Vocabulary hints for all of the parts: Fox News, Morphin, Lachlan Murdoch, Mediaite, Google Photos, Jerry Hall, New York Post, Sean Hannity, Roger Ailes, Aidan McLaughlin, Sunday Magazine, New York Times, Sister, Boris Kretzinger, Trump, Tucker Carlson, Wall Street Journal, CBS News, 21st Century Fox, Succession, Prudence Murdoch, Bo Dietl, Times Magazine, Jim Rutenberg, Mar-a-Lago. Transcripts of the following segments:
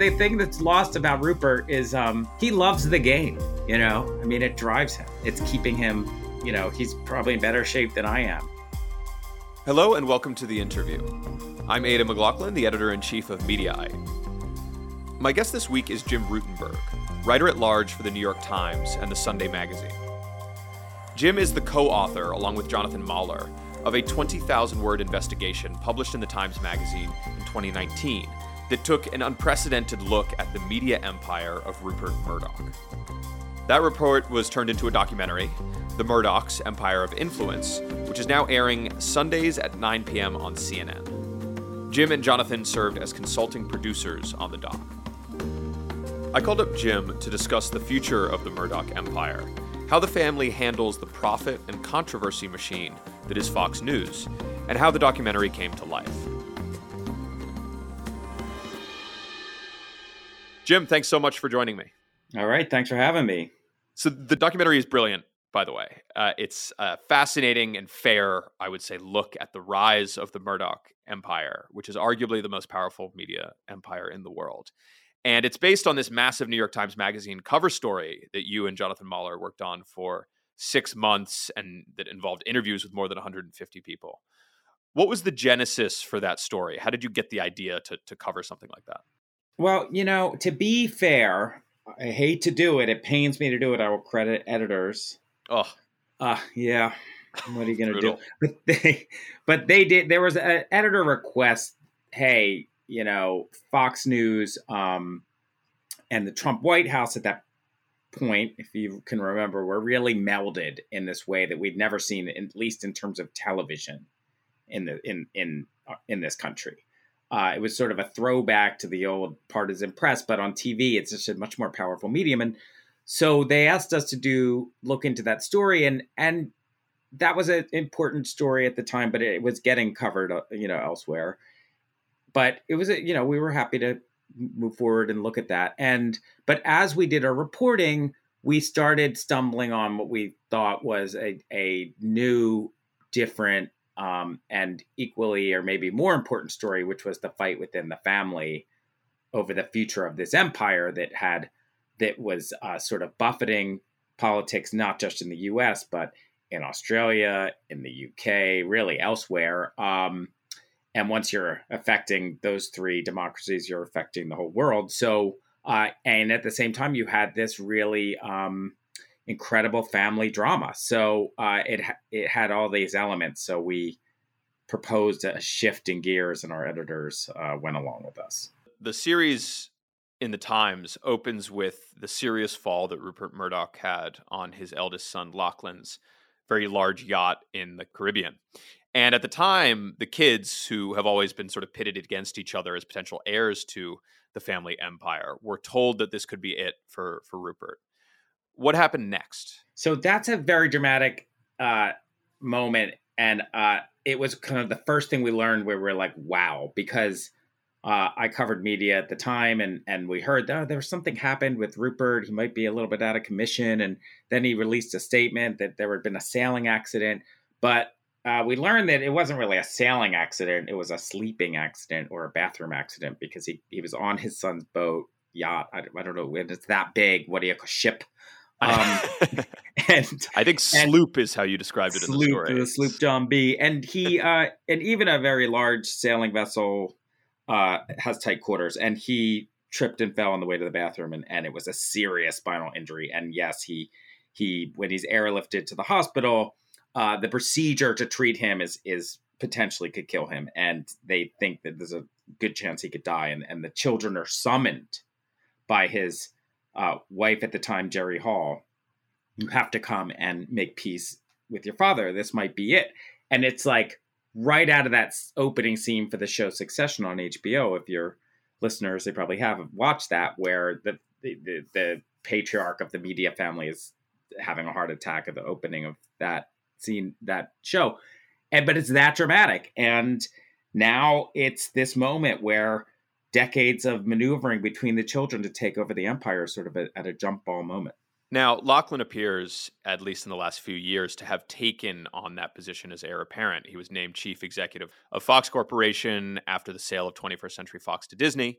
the thing that's lost about Rupert is he loves the game, you know? I mean, it drives him. It's keeping him, you know, he's probably in better shape than I am. Hello and welcome to The Interview. I'm Aidan McLaughlin, the editor-in-chief of Mediaite. My guest this week is Jim Rutenberg, writer-at-large for the New York Times and the Sunday Magazine. Jim is the co-author, along with Jonathan Mahler, of a 20,000-word investigation published in the Times Magazine in 2019 that took an unprecedented look at the media empire of Rupert Murdoch. That report was turned into a documentary, The Murdochs: Empire of Influence, which is now airing Sundays at 9 p.m. on CNN. Jim and Jonathan served as consulting producers on the doc. I called up Jim to discuss the future of the Murdoch empire, how the family handles the profit and controversy machine that is Fox News, and how the documentary came to life. Jim, thanks so much for joining me. All right, thanks for having me. So the documentary is brilliant, by the way. It's a fascinating and fair, I would say, look at the rise of the Murdoch empire, which is arguably the most powerful media empire in the world. And it's based on this massive New York Times Magazine cover story that you and Jonathan Mahler worked on for 6 months and that involved interviews with more than 150 people. What was the genesis for that story? How did you get the idea to cover something like that? Well, you know, to be fair, I hate to do it. It pains me to do it. I will credit editors. Oh, yeah. What are you going to do? But they did. There was an editor request. Hey, you know, Fox News and the Trump White House at that point, if you can remember, were really melded in this way that we'd never seen, at least in terms of television in this country. It was sort of a throwback to the old partisan press, but on TV, it's just a much more powerful medium. And so they asked us to look into that story, and that was an important story at the time, but it was getting covered, you know, elsewhere. But it was, you know, we were happy to move forward and look at that. But as we did our reporting, we started stumbling on what we thought was a new, different, and equally or maybe more important story, which was the fight within the family over the future of this empire that was sort of buffeting politics, not just in the U.S., but in Australia, in the U.K., really elsewhere. And once you're affecting those three democracies, you're affecting the whole world. So, and at the same time, you had this really incredible family drama. So it had all these elements. So we proposed a shift in gears, and our editors went along with us. The series in the Times opens with the serious fall that Rupert Murdoch had on his eldest son, Lachlan's very large yacht in the Caribbean. And at the time, the kids, who have always been sort of pitted against each other as potential heirs to the family empire, were told that this could be it for Rupert. What happened next? So that's a very dramatic moment. And it was kind of the first thing we learned where we were like, wow, because I covered media at the time and we heard that there was something happened with Rupert. He might be a little bit out of commission. And then he released a statement that there had been a sailing accident. But we learned that it wasn't really a sailing accident. It was a sleeping accident or a bathroom accident because he was on his son's boat, yacht. I don't know when it's that big. What do you call ship? I think sloop is how you described it in the story. The sloop John B. And he and even a very large sailing vessel has tight quarters. And he tripped and fell on the way to the bathroom, and it was a serious spinal injury. And yes, he when he's airlifted to the hospital, the procedure to treat him is potentially could kill him. And they think that there's a good chance he could die. And the children are summoned by his wife at the time, Jerry Hall. You have to come and make peace with your father. This might be it. And it's like right out of that opening scene for the show Succession on HBO. If your listeners, they probably haven't watched that, where the patriarch of the media family is having a heart attack at the opening of that seen that show. But it's that dramatic. And now it's this moment where decades of maneuvering between the children to take over the empire is sort of at a jump ball moment. Now, Lachlan appears, at least in the last few years, to have taken on that position as heir apparent. He was named chief executive of Fox Corporation after the sale of 21st Century Fox to Disney.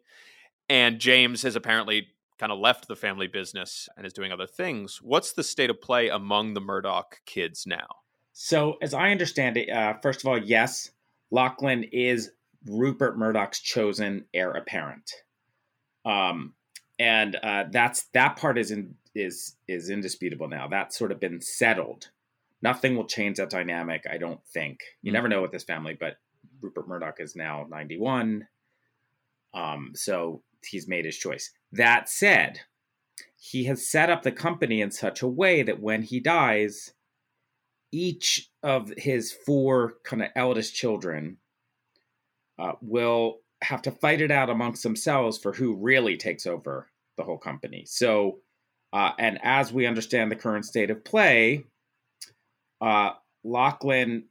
And James has apparently kind of left the family business and is doing other things. What's the state of play among the Murdoch kids now? So as I understand it, first of all, yes, Lachlan is Rupert Murdoch's chosen heir apparent. That part is indisputable now. That's sort of been settled. Nothing will change that dynamic, I don't think. You never know with this family, but Rupert Murdoch is now 91. So he's made his choice. That said, he has set up the company in such a way that when he dies, each of his four kind of eldest children will have to fight it out amongst themselves for who really takes over the whole company. So, and as we understand the current state of play, Lachlan,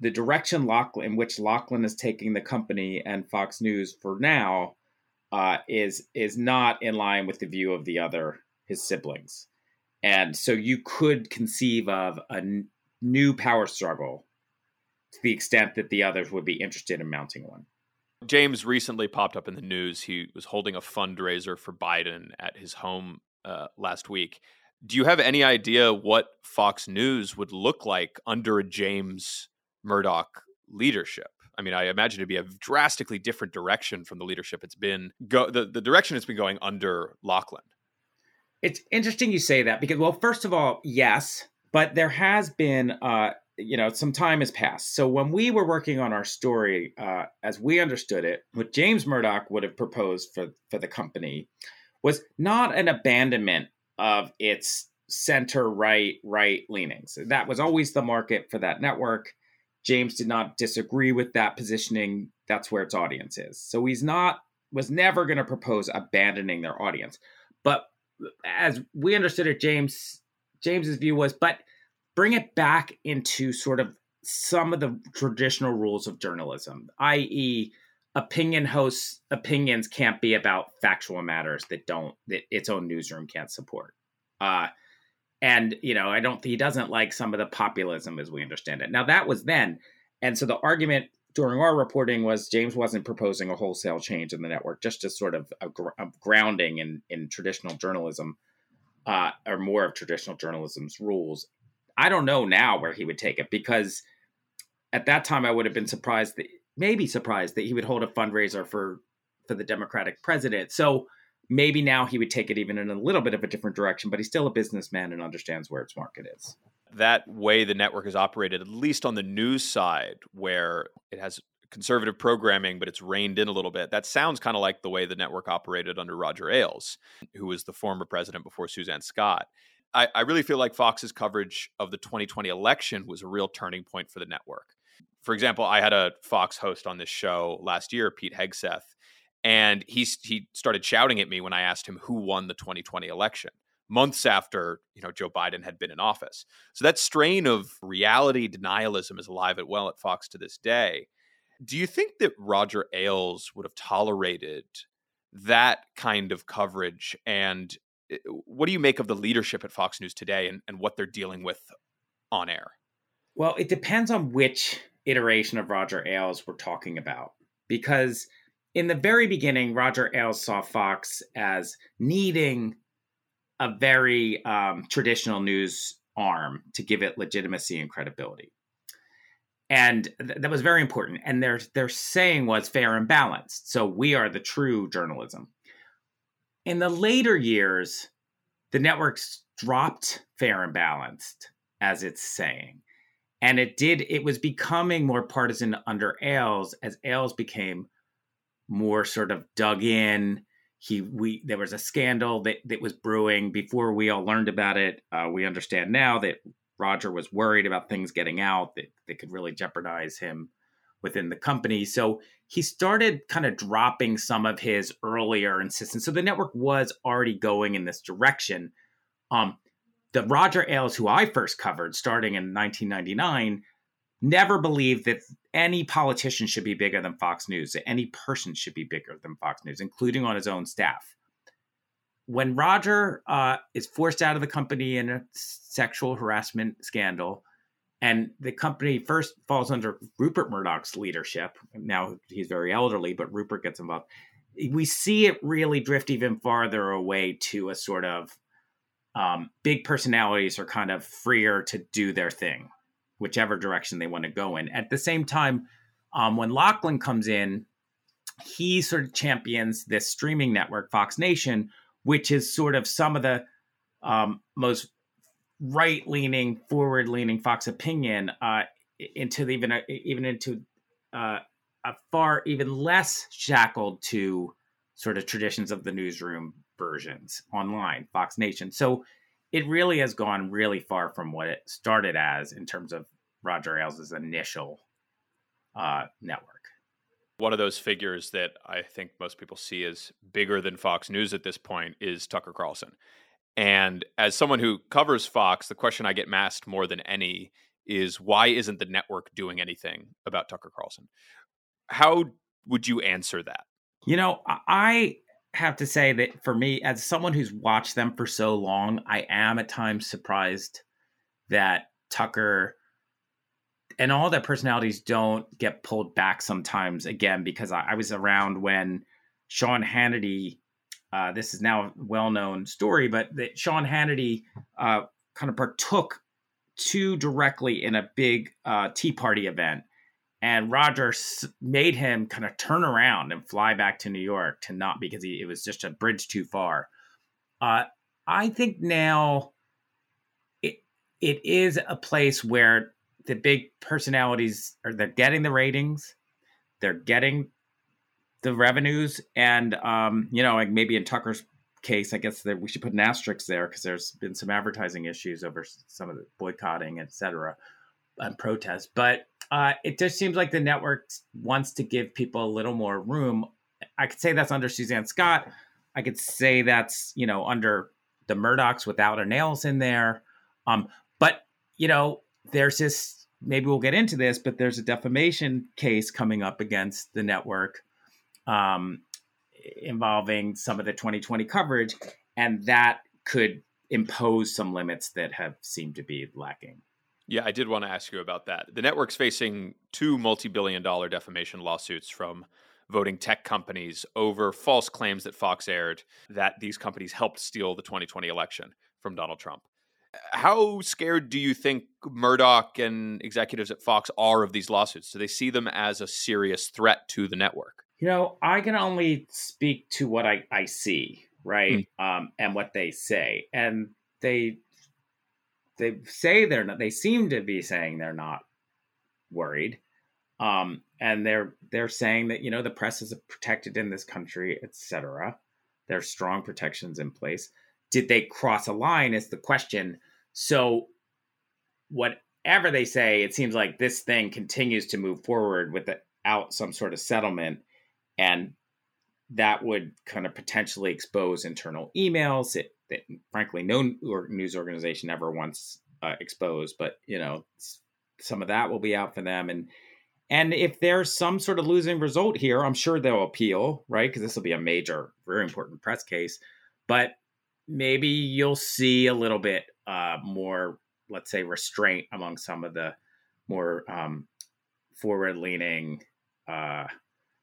the direction Lachlan, in which Lachlan is taking the company and Fox News for now, is not in line with the view of the other, his siblings. And so you could conceive of a new power struggle to the extent that the others would be interested in mounting one. James recently popped up in the news. He was holding a fundraiser for Biden at his home last week. Do you have any idea what Fox News would look like under a James Murdoch leadership? I mean, I imagine it'd be a drastically different direction from the leadership it's been the direction it's been going under Lachlan. It's interesting you say that because, well, first of all, yes, but there has been, some time has passed. So when we were working on our story, as we understood it, what James Murdoch would have proposed for the company was not an abandonment of its center-right leanings. That was always the market for that network. James did not disagree with that positioning. That's where its audience is. So was never going to propose abandoning their audience. But as we understood it, James's view was, but bring it back into sort of some of the traditional rules of journalism, i.e. opinion hosts' opinions can't be about factual matters that its own newsroom can't support. He doesn't like some of the populism as we understand it. Now that was then. And so the argument during our reporting was James wasn't proposing a wholesale change in the network, just as sort of a grounding in traditional journalism or more of traditional journalism's rules. I don't know now where he would take it, because at that time I would have been surprised that he would hold a fundraiser for the Democratic president. So maybe now he would take it even in a little bit of a different direction, but he's still a businessman and understands where its market is. That way the network is operated, at least on the news side, where it has conservative programming, but it's reined in a little bit. That sounds kind of like the way the network operated under Roger Ailes, who was the former president before Suzanne Scott. I really feel like Fox's coverage of the 2020 election was a real turning point for the network. For example, I had a Fox host on this show last year, Pete Hegseth, and he started shouting at me when I asked him who won the 2020 election, months after, Joe Biden had been in office. So that strain of reality denialism is alive and well at Fox to this day. Do you think that Roger Ailes would have tolerated that kind of coverage? And what do you make of the leadership at Fox News today and what they're dealing with on air? Well, it depends on which iteration of Roger Ailes we're talking about, because in the very beginning, Roger Ailes saw Fox as needing a very traditional news arm to give it legitimacy and credibility. And that was very important. And their saying was fair and balanced. So we are the true journalism. In the later years, the networks dropped fair and balanced as its saying. And it was becoming more partisan under Ailes as Ailes became more sort of dug in. There was a scandal that was brewing before we all learned about it. We understand now that Roger was worried about things getting out that could really jeopardize him within the company. So he started kind of dropping some of his earlier insistence. So the network was already going in this direction. The Roger Ailes, who I first covered starting in 1999, never believed that any politician should be bigger than Fox News, that any person should be bigger than Fox News, including on his own staff. When Roger is forced out of the company in a sexual harassment scandal, and the company first falls under Rupert Murdoch's leadership, now he's very elderly, but Rupert gets involved, we see it really drift even farther away to a sort of big personalities are kind of freer to do their thing, whichever direction they want to go in. At the same time, when Lachlan comes in, he sort of champions this streaming network, Fox Nation, which is sort of some of the most right-leaning, forward-leaning Fox opinion into a far even less shackled to sort of traditions of the newsroom versions online, Fox Nation. So it really has gone really far from what it started as in terms of Roger Ailes' initial network. One of those figures that I think most people see as bigger than Fox News at this point is Tucker Carlson. And as someone who covers Fox, the question I get asked more than any is, why isn't the network doing anything about Tucker Carlson? How would you answer that? You know, I have to say that for me, as someone who's watched them for so long, I am at times surprised that Tucker and all their personalities don't get pulled back sometimes again, because I was around when Sean Hannity, this is now a well-known story, but that Sean Hannity kind of partook too directly in a big Tea Party event. And Roger made him kind of turn around and fly back to New York to not, because it was just a bridge too far. I think now it is a place where the big personalities they're getting the ratings, they're getting the revenues, and like maybe in Tucker's case, I guess that we should put an asterisk there because there's been some advertising issues over some of the boycotting, et cetera, and protests, but. It just seems like the network wants to give people a little more room. I could say that's under Suzanne Scott. I could say that's, under the Murdochs without an Ailes in there. But there's this, maybe we'll get into this, but there's a defamation case coming up against the network involving some of the 2020 coverage. And that could impose some limits that have seemed to be lacking. Yeah, I did want to ask you about that. The network's facing two multi-billion-dollar defamation lawsuits from voting tech companies over false claims that Fox aired that these companies helped steal the 2020 election from Donald Trump. How scared do you think Murdoch and executives at Fox are of these lawsuits? Do they see them as a serious threat to the network? I can only speak to what I see, right? And what they say. And they say they're not. They seem to be saying they're not worried, and they're saying that the press is protected in this country, etc. There are strong protections in place. Did they cross a line? Is the question. So, whatever they say, it seems like this thing continues to move forward without some sort of settlement, and that would kind of potentially expose internal emails. That frankly, no news organization ever wants exposed, but some of that will be out for them. And if there's some sort of losing result here, I'm sure they'll appeal, right? Because this will be a major, very important press case. But maybe you'll see a little bit more, let's say, restraint among some of the more forward-leaning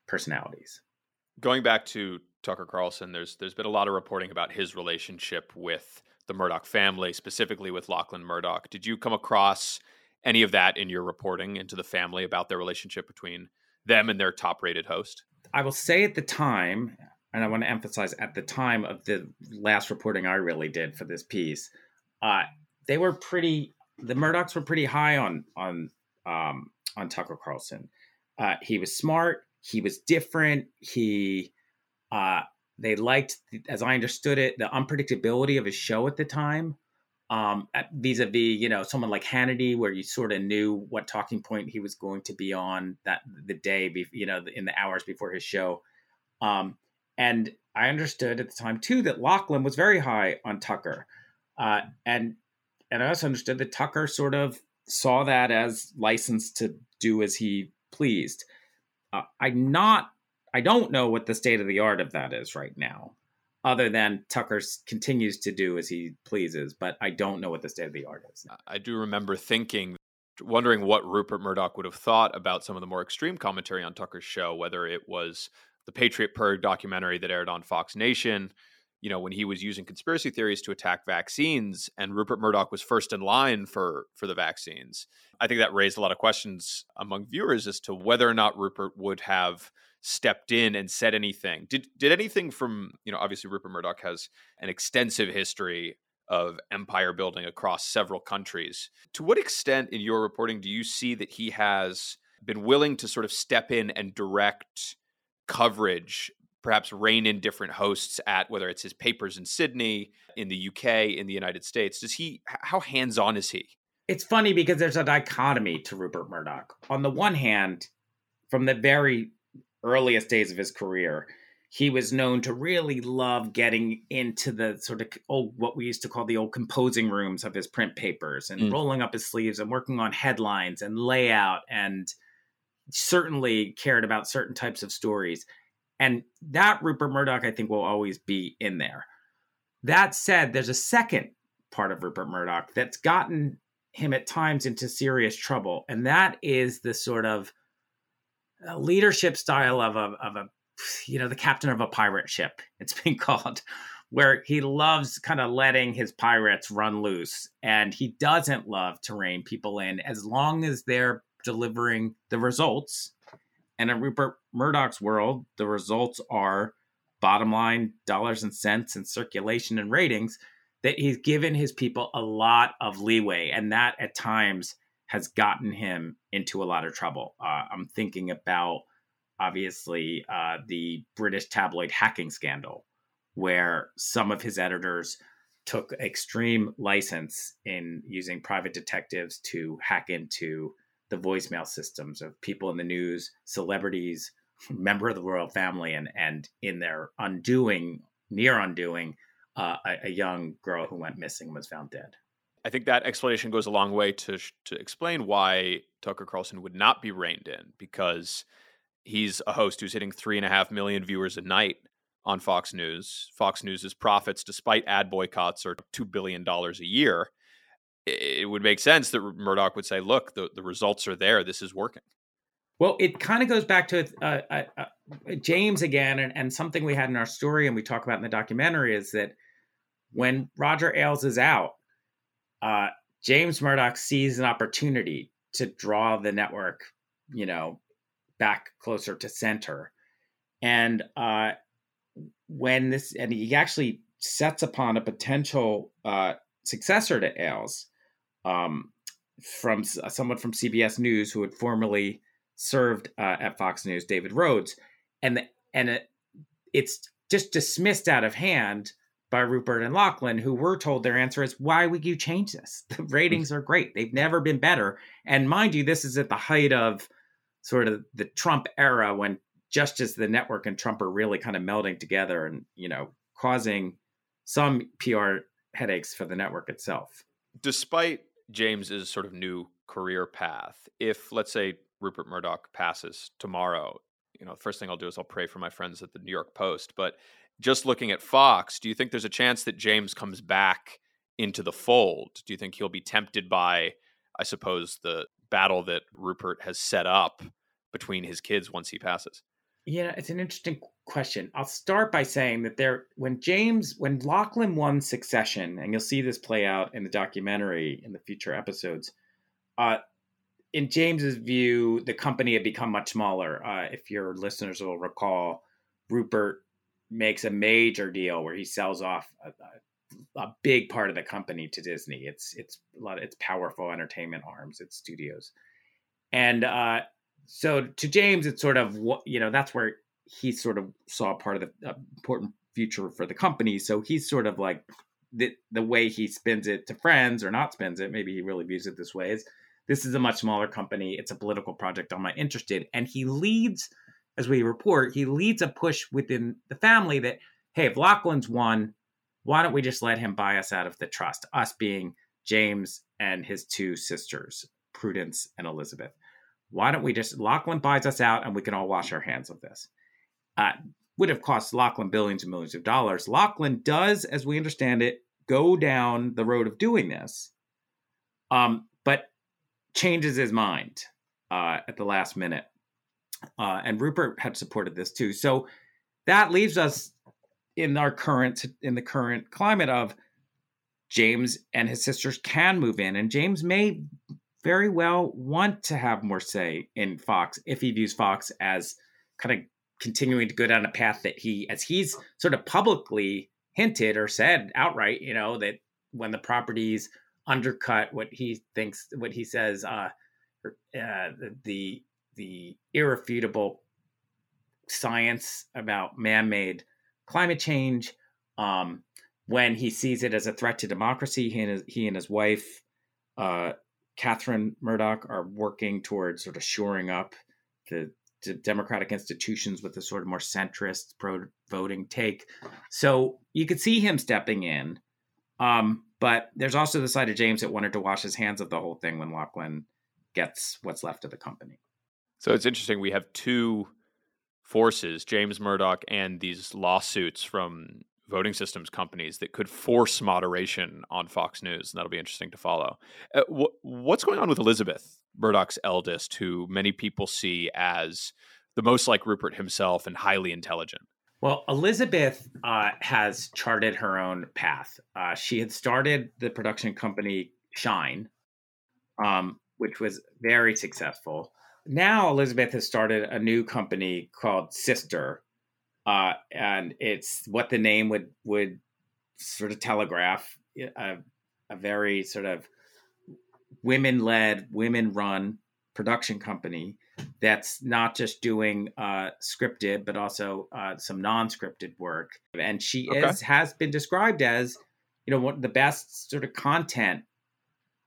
personalities. Going back to Tucker Carlson, there's been a lot of reporting about his relationship with the Murdoch family, specifically with Lachlan Murdoch. Did you come across any of that in your reporting into the family about their relationship between them and their top-rated host? I will say at the time, and I want to emphasize at the time of the last reporting I really did for this piece, the Murdochs were pretty high on Tucker Carlson. He was smart. He was different. They liked, as I understood it, the unpredictability of his show at the time, vis-a-vis, someone like Hannity, where you sort of knew what talking point he was going to be on in the hours before his show. And I understood at the time, too, that Lachlan was very high on Tucker. And I also understood that Tucker sort of saw that as license to do as he pleased. I don't know what the state of the art of that is right now, other than Tucker continues to do as he pleases, but I don't know what the state of the art is. I do remember wondering what Rupert Murdoch would have thought about some of the more extreme commentary on Tucker's show, whether it was the Patriot Purge documentary that aired on Fox Nation, you know, when he was using conspiracy theories to attack vaccines and Rupert Murdoch was first in line for the vaccines. I think that raised a lot of questions among viewers as to whether or not Rupert would have stepped in and said anything. Did anything from, you know, obviously Rupert Murdoch has an extensive history of empire building across several countries. To what extent in your reporting do you see that he has been willing to sort of step in and direct coverage, perhaps rein in different hosts at, whether it's his papers in Sydney, in the UK, in the United States? How hands-on is he? It's funny because there's a dichotomy to Rupert Murdoch. On the one hand, from the very earliest days of his career, he was known to really love getting into the sort of old, what we used to call the old composing rooms of his print papers and rolling up his sleeves and working on headlines and layout, and certainly cared about certain types of stories. And that Rupert Murdoch, I think, will always be in there. That said, there's a second part of Rupert Murdoch that's gotten him at times into serious trouble. And that is the sort of leadership style of a, you know, the captain of a pirate ship, it's been called, where he loves kind of letting his pirates run loose. And he doesn't love to rein people in as long as they're delivering the results. And in Rupert Murdoch's world, the results are bottom line dollars and cents and circulation and ratings, that he's given his people a lot of leeway. And that at times has gotten him into a lot of trouble. I'm thinking about, obviously, the British tabloid hacking scandal, where some of his editors took extreme license in using private detectives to hack into the voicemail systems of people in the news, celebrities, member of the royal family, and in their undoing, a young girl who went missing and was found dead. I think that explanation goes a long way to explain why Tucker Carlson would not be reined in, because he's a host who's hitting 3.5 million viewers a night on Fox News. Fox News's profits, despite ad boycotts, are $2 billion a year. It would make sense that Murdoch would say, look, the results are there. This is working. Well, it kind of goes back to James again, and something we had in our story and we talk about in the documentary is that when Roger Ailes is out, James Murdoch sees an opportunity to draw the network, you know, back closer to center. And and he actually sets upon a potential successor to Ailes, from someone from CBS News who had formerly served at Fox News, David Rhodes. And it's just dismissed out of hand by Rupert and Lachlan, who were told their answer is, why would you change this? The ratings are great. They've never been better. And mind you, this is at the height of sort of the Trump era, when just as the network and Trump are really kind of melding together and, you know, causing some PR headaches for the network itself. Despite James's sort of new career path, if, let's say, Rupert Murdoch passes tomorrow, you know, the first thing I'll do is I'll pray for my friends at the New York Post. But just looking at Fox, do you think there's a chance that James comes back into the fold? Do you think he'll be tempted by, I suppose, the battle that Rupert has set up between his kids once he passes? Yeah, it's an interesting question. I'll start by saying that when Lachlan won Succession, and you'll see this play out in the documentary in the future episodes, in James's view, the company had become much smaller. If your listeners will recall, Rupert makes a major deal where he sells off a big part of the company to Disney. It's a lot of its powerful entertainment arms, its studios, and so to James, it's sort of, you know, that's where he sort of saw part of the important future for the company. So he's sort of like, the way he spins it to friends or not spins it, maybe he really views it this way, is this is a much smaller company. It's a political project. I'm not interested. And he leads, as we report, a push within the family that, hey, if Lachlan's won, why don't we just let him buy us out of the trust? Us being James and his two sisters, Prudence and Elizabeth. Why don't we just, Lachlan buys us out and we can all wash our hands of this. Would have cost Lachlan billions and millions of dollars. Lachlan does, as we understand it, go down the road of doing this, but changes his mind at the last minute. And Rupert had supported this too. So that leaves us in our current, in the current climate of James and his sisters can move in, and James may very well want to have more say in Fox if he views Fox as kind of continuing to go down a path that he, as he's sort of publicly hinted or said outright, you know, that when the properties undercut what he thinks, what he says, the irrefutable science about man-made climate change, when he sees it as a threat to democracy, he and his wife, Catherine Murdoch, are working towards sort of shoring up the democratic institutions with a sort of more centrist pro-voting take. So you could see him stepping in. But there's also the side of James that wanted to wash his hands of the whole thing when Lachlan gets what's left of the company. So it's interesting. We have two forces, James Murdoch and these lawsuits from voting systems companies that could force moderation on Fox News. And that'll be interesting to follow. What's going on with Elizabeth, Murdoch's eldest, who many people see as the most like Rupert himself and highly intelligent? Well, Elizabeth has charted her own path. She had started the production company Shine, which was very successful. Now Elizabeth has started a new company called Sister, and it's what the name would sort of telegraph, a very sort of women-led, women-run production company that's not just doing scripted, but also some non-scripted work. And she has been described as, you know, one of the best sort of content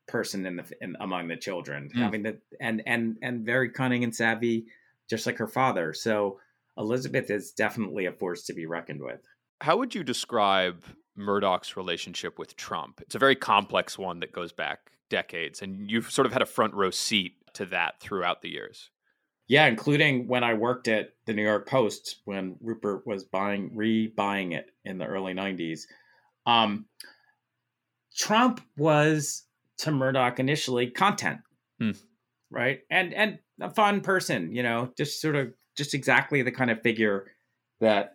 person among the children, having and very cunning and savvy, just like her father. So Elizabeth is definitely a force to be reckoned with. How would you describe Murdoch's relationship with Trump? It's a very complex one that goes back decades, and you've sort of had a front row seat to that throughout the years. Yeah, including when I worked at the New York Post when Rupert was rebuying it in the early 90s. Trump was to Murdoch initially content, right? And a fun person, you know, just exactly the kind of figure that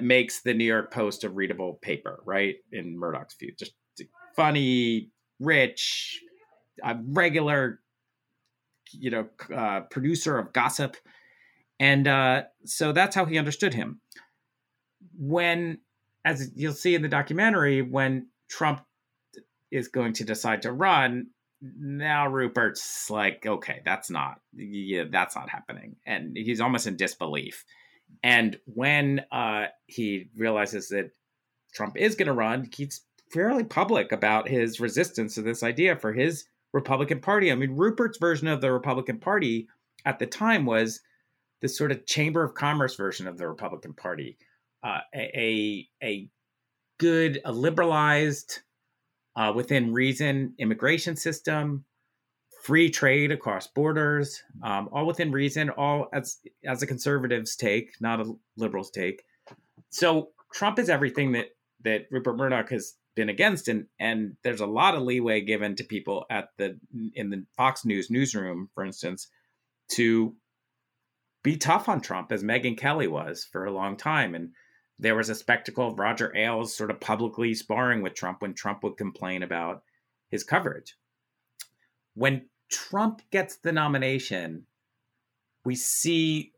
makes the New York Post a readable paper, right? In Murdoch's view, just funny, rich, a regular, you know, producer of gossip. And so that's how he understood him. When, as you'll see in the documentary, when Trump is going to decide to run, now Rupert's like, okay, that's not happening. And he's almost in disbelief. And when he realizes that Trump is going to run, he's fairly public about his resistance to this idea for his Republican Party. I mean, Rupert's version of the Republican Party at the time was this sort of Chamber of Commerce version of the Republican Party, a liberalized, within reason, immigration system, free trade across borders, all within reason, all as a conservative's take, not a liberal's take. So Trump is everything that Rupert Murdoch has been against, and there's a lot of leeway given to people in the Fox News newsroom, for instance, to be tough on Trump, as Megyn Kelly was for a long time. And there was a spectacle of Roger Ailes sort of publicly sparring with Trump when Trump would complain about his coverage. When Trump gets the nomination, we see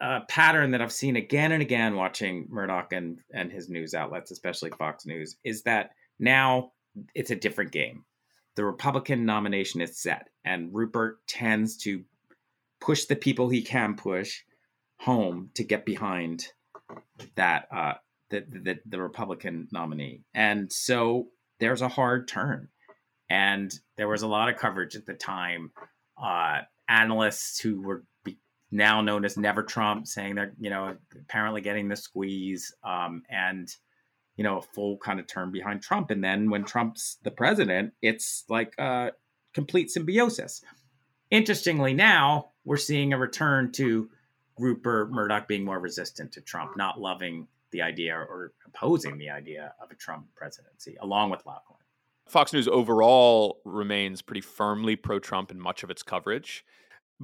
a pattern that I've seen again and again watching Murdoch and his news outlets, especially Fox News, is that now it's a different game. The Republican nomination is set, and Rupert tends to push the people he can push home to get behind that the Republican nominee. And so there's a hard turn. And there was a lot of coverage at the time. Analysts who were now known as Never Trump, saying they're, you know, apparently getting the squeeze, and, you know, a full kind of turn behind Trump. And then when Trump's the president, it's like a complete symbiosis. Interestingly, now we're seeing a return to Rupert Murdoch being more resistant to Trump, not loving the idea or opposing the idea of a Trump presidency, along with Lachlan. Fox News overall remains pretty firmly pro-Trump in much of its coverage.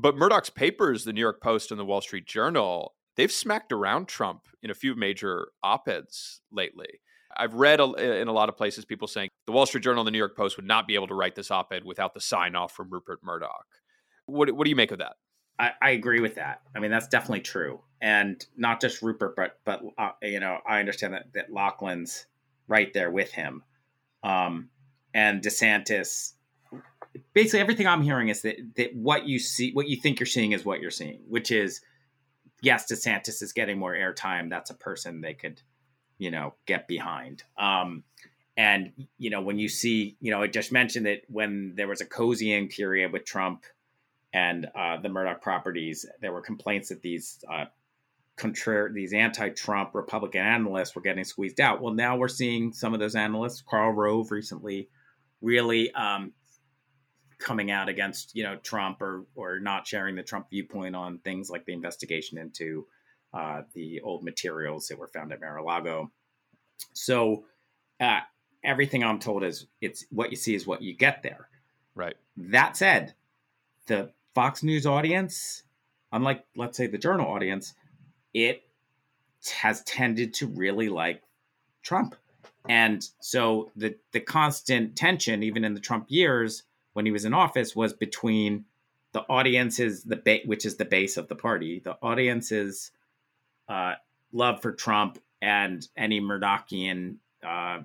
But Murdoch's papers, the New York Post and the Wall Street Journal, they've smacked around Trump in a few major op-eds lately. I've read in a lot of places people saying the Wall Street Journal and the New York Post would not be able to write this op-ed without the sign-off from Rupert Murdoch. What do you make of that? I agree with that. I mean, that's definitely true. And not just Rupert, but you know, I understand that Lachlan's right there with him. And DeSantis, basically everything I'm hearing is that what you see, what you think you're seeing is what you're seeing, which is, yes, DeSantis is getting more airtime. That's a person they could, you know, get behind. And, you know, when you see, you know, I just mentioned that when there was a cozying period with Trump and the Murdoch properties, there were complaints that these anti-Trump Republican analysts were getting squeezed out. Well, now we're seeing some of those analysts, Karl Rove recently, really coming out against, you know, Trump or not sharing the Trump viewpoint on things like the investigation into the old materials that were found at Mar-a-Lago. So everything I'm told is it's what you see is what you get there. Right. That said, the Fox News audience, unlike, let's say, the Journal audience, it has tended to really like Trump. And so the constant tension, even in the Trump years when he was in office, was between the audience's, which is the base of the party, the audience's love for Trump and any Murdochian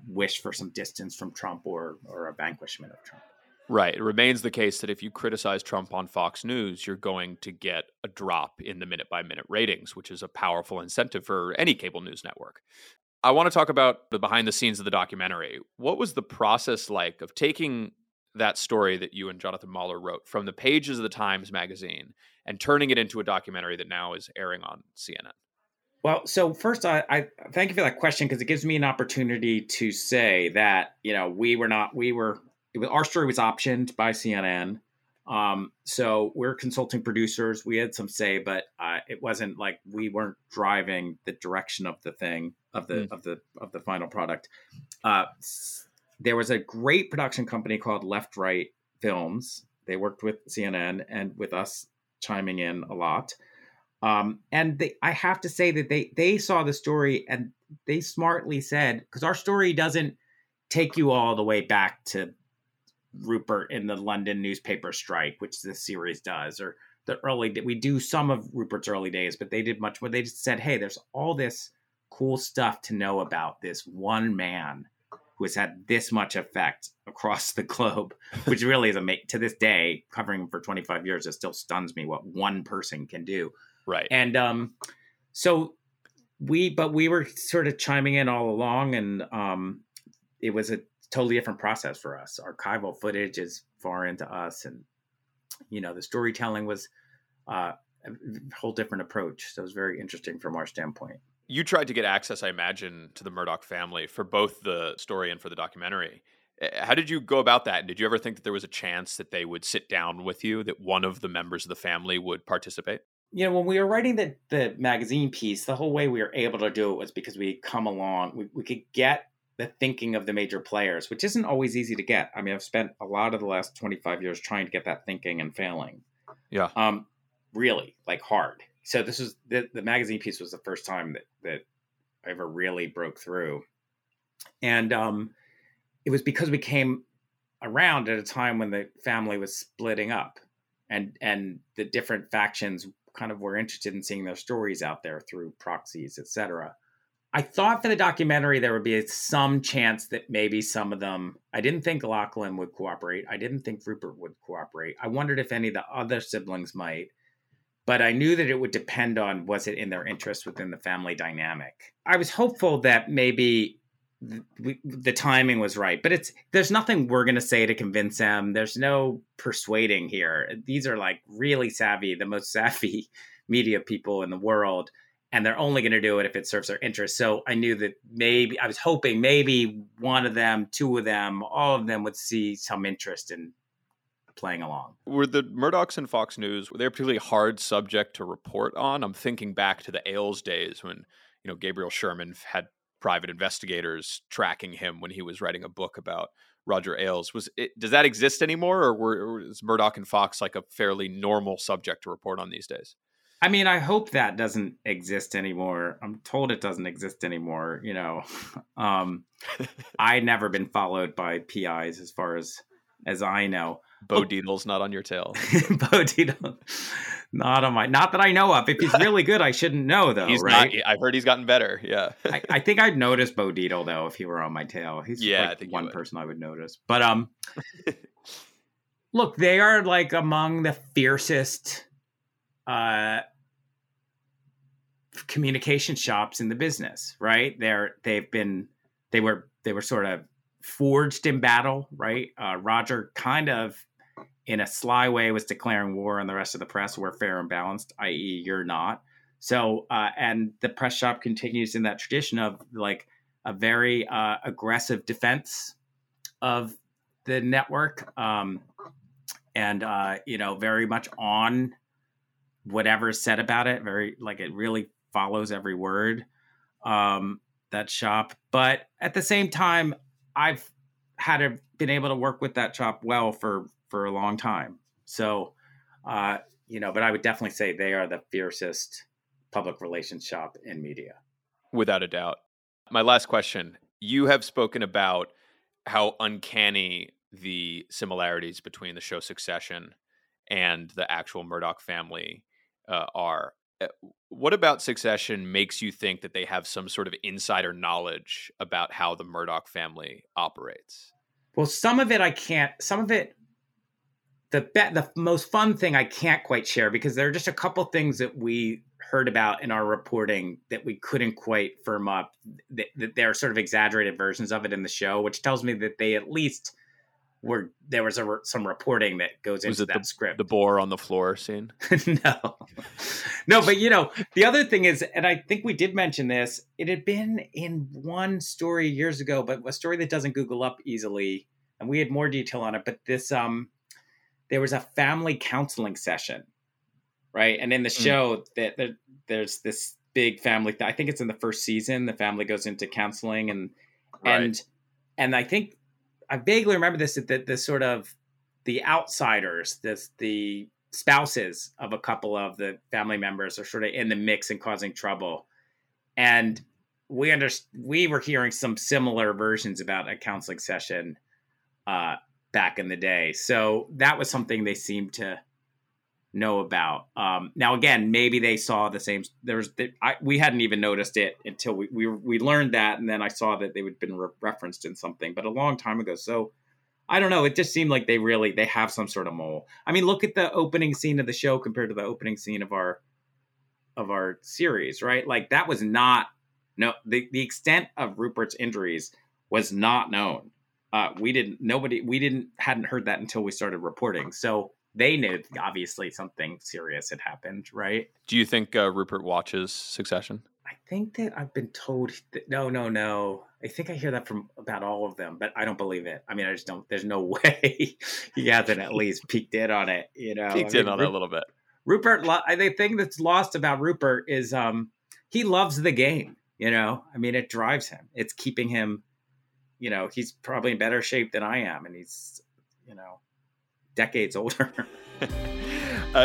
wish for some distance from Trump or a vanquishment of Trump. Right. It remains the case that if you criticize Trump on Fox News, you're going to get a drop in the minute-by-minute ratings, which is a powerful incentive for any cable news network. I want to talk about the behind the scenes of the documentary. What was the process like of taking that story that you and Jonathan Mahler wrote from the pages of the Times Magazine and turning it into a documentary that now is airing on CNN? Well, so first, I thank you for that question, because it gives me an opportunity to say that, you know, our story was optioned by CNN. So we're consulting producers. We had some say, but it wasn't like we weren't driving the direction of the thing, of the final product. There was a great production company called Left Right Films. They worked with CNN and with us chiming in a lot. I have to say that they saw the story and they smartly said, because our story doesn't take you all the way back to Rupert in the London newspaper strike, which this series does, or the early, we do some of Rupert's early days, but they did much more. They just said, hey, there's all this cool stuff to know about this one man who has had this much effect across the globe, which really is to this day, covering him for 25 years, it still stuns me what one person can do. Right. And so we were sort of chiming in all along, and it was a totally different process for us. Archival footage is foreign to us, and you know, the storytelling was a whole different approach. So it was very interesting from our standpoint. You tried to get access, I imagine, to the Murdoch family for both the story and for the documentary. How did you go about that? And did you ever think that there was a chance that they would sit down with you, that one of the members of the family would participate? You know, when we were writing the magazine piece, the whole way we were able to do it was because we come along, we could get the thinking of the major players, which isn't always easy to get. I mean, I've spent a lot of the last 25 years trying to get that thinking and failing. Yeah. Really, like, hard. So this was the magazine piece was the first time that I ever really broke through. And it was because we came around at a time when the family was splitting up, and the different factions kind of were interested in seeing their stories out there through proxies, et cetera. I thought for the documentary, there would be some chance that maybe some of them, I didn't think Lachlan would cooperate. I didn't think Rupert would cooperate. I wondered if any of the other siblings might, but I knew that it would depend on, was it in their interest within the family dynamic? I was hopeful that maybe the timing was right, but there's nothing we're going to say to convince them. There's no persuading here. These are like really savvy, the most savvy media people in the world. And they're only going to do it if it serves their interest. So I knew that maybe, I was hoping maybe one of them, two of them, all of them would see some interest in playing along. Were the Murdochs and Fox News, were they a particularly hard subject to report on? I'm thinking back to the Ailes days when, you know, Gabriel Sherman had private investigators tracking him when he was writing a book about Roger Ailes. Does that exist anymore, or is Murdoch and Fox like a fairly normal subject to report on these days? I mean, I hope that doesn't exist anymore. I'm told it doesn't exist anymore. You know, I've never been followed by PIs as far as I know. Bo Dietle's not on your tail. Bo Dietl, not that I know of. If he's really good, I shouldn't know though. He's right? Not, I've heard he's gotten better. Yeah. I think I'd notice Bo Dietl though, if he were on my tail. He's I think one person I would notice, but, look, they are like among the fiercest, communication shops in the business, right? They were sort of forged in battle, right? Roger kind of in a sly way was declaring war on the rest of the press. We're fair and balanced, i.e. you're not. So, and the press shop continues in that tradition of like a very aggressive defense of the network, and very much on whatever's said about it. Very like it really follows every word, that shop. But at the same time, I've been able to work with that shop well for a long time. So, but I would definitely say they are the fiercest public relations shop in media. Without a doubt. My last question, you have spoken about how uncanny the similarities between the show Succession and the actual Murdoch family are. What about Succession makes you think that they have some sort of insider knowledge about how the Murdoch family operates? Well, some of it I can't. Some of it, the most fun thing I can't quite share, because there are just a couple things that we heard about in our reporting that we couldn't quite firm up. That there are sort of exaggerated versions of it in the show, which tells me that they at least were. There was some reporting that goes into that script. The boar on the floor scene? No, but the other thing is, and I think we did mention this, it had been in one story years ago, but a story that doesn't Google up easily. And we had more detail on it, but this, there was a family counseling session, right? And in the show that there's this big family, I think it's in the first season, the family goes into counseling and I think, I vaguely remember this, that the sort of the outsiders, the spouses of a couple of the family members are sort of in the mix and causing trouble. And we were hearing some similar versions about a counseling session back in the day. So that was something they seemed to know about. Now, again, maybe they saw the same. We hadn't even noticed it until we learned that. And then I saw that they had been referenced in something, but a long time ago. So I don't know. It just seemed like they have some sort of mole. I mean, look at the opening scene of the show compared to the opening scene of our series, right? Like that was the extent of Rupert's injuries was not known. We hadn't heard that until we started reporting. So they knew, obviously, something serious had happened, right? Do you think Rupert watches Succession? I think that I've been told that, no. I think I hear that from about all of them, but I don't believe it. I mean, I just don't. There's no way he hasn't at least peeked in on it, it a little bit. Rupert, the thing that's lost about Rupert is he loves the game, I mean, it drives him. It's keeping him, he's probably in better shape than I am, and he's, decades older.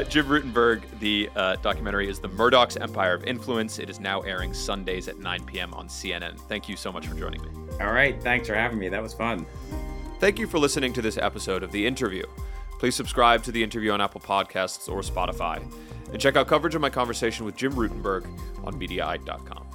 Jim Rutenberg, the documentary is The Murdochs: Empire of Influence. It is now airing Sundays at 9 p.m. on CNN. Thank you so much for joining me. All right. Thanks for having me. That was fun. Thank you for listening to this episode of The Interview. Please subscribe to The Interview on Apple Podcasts or Spotify. And check out coverage of my conversation with Jim Rutenberg on Mediaite.com.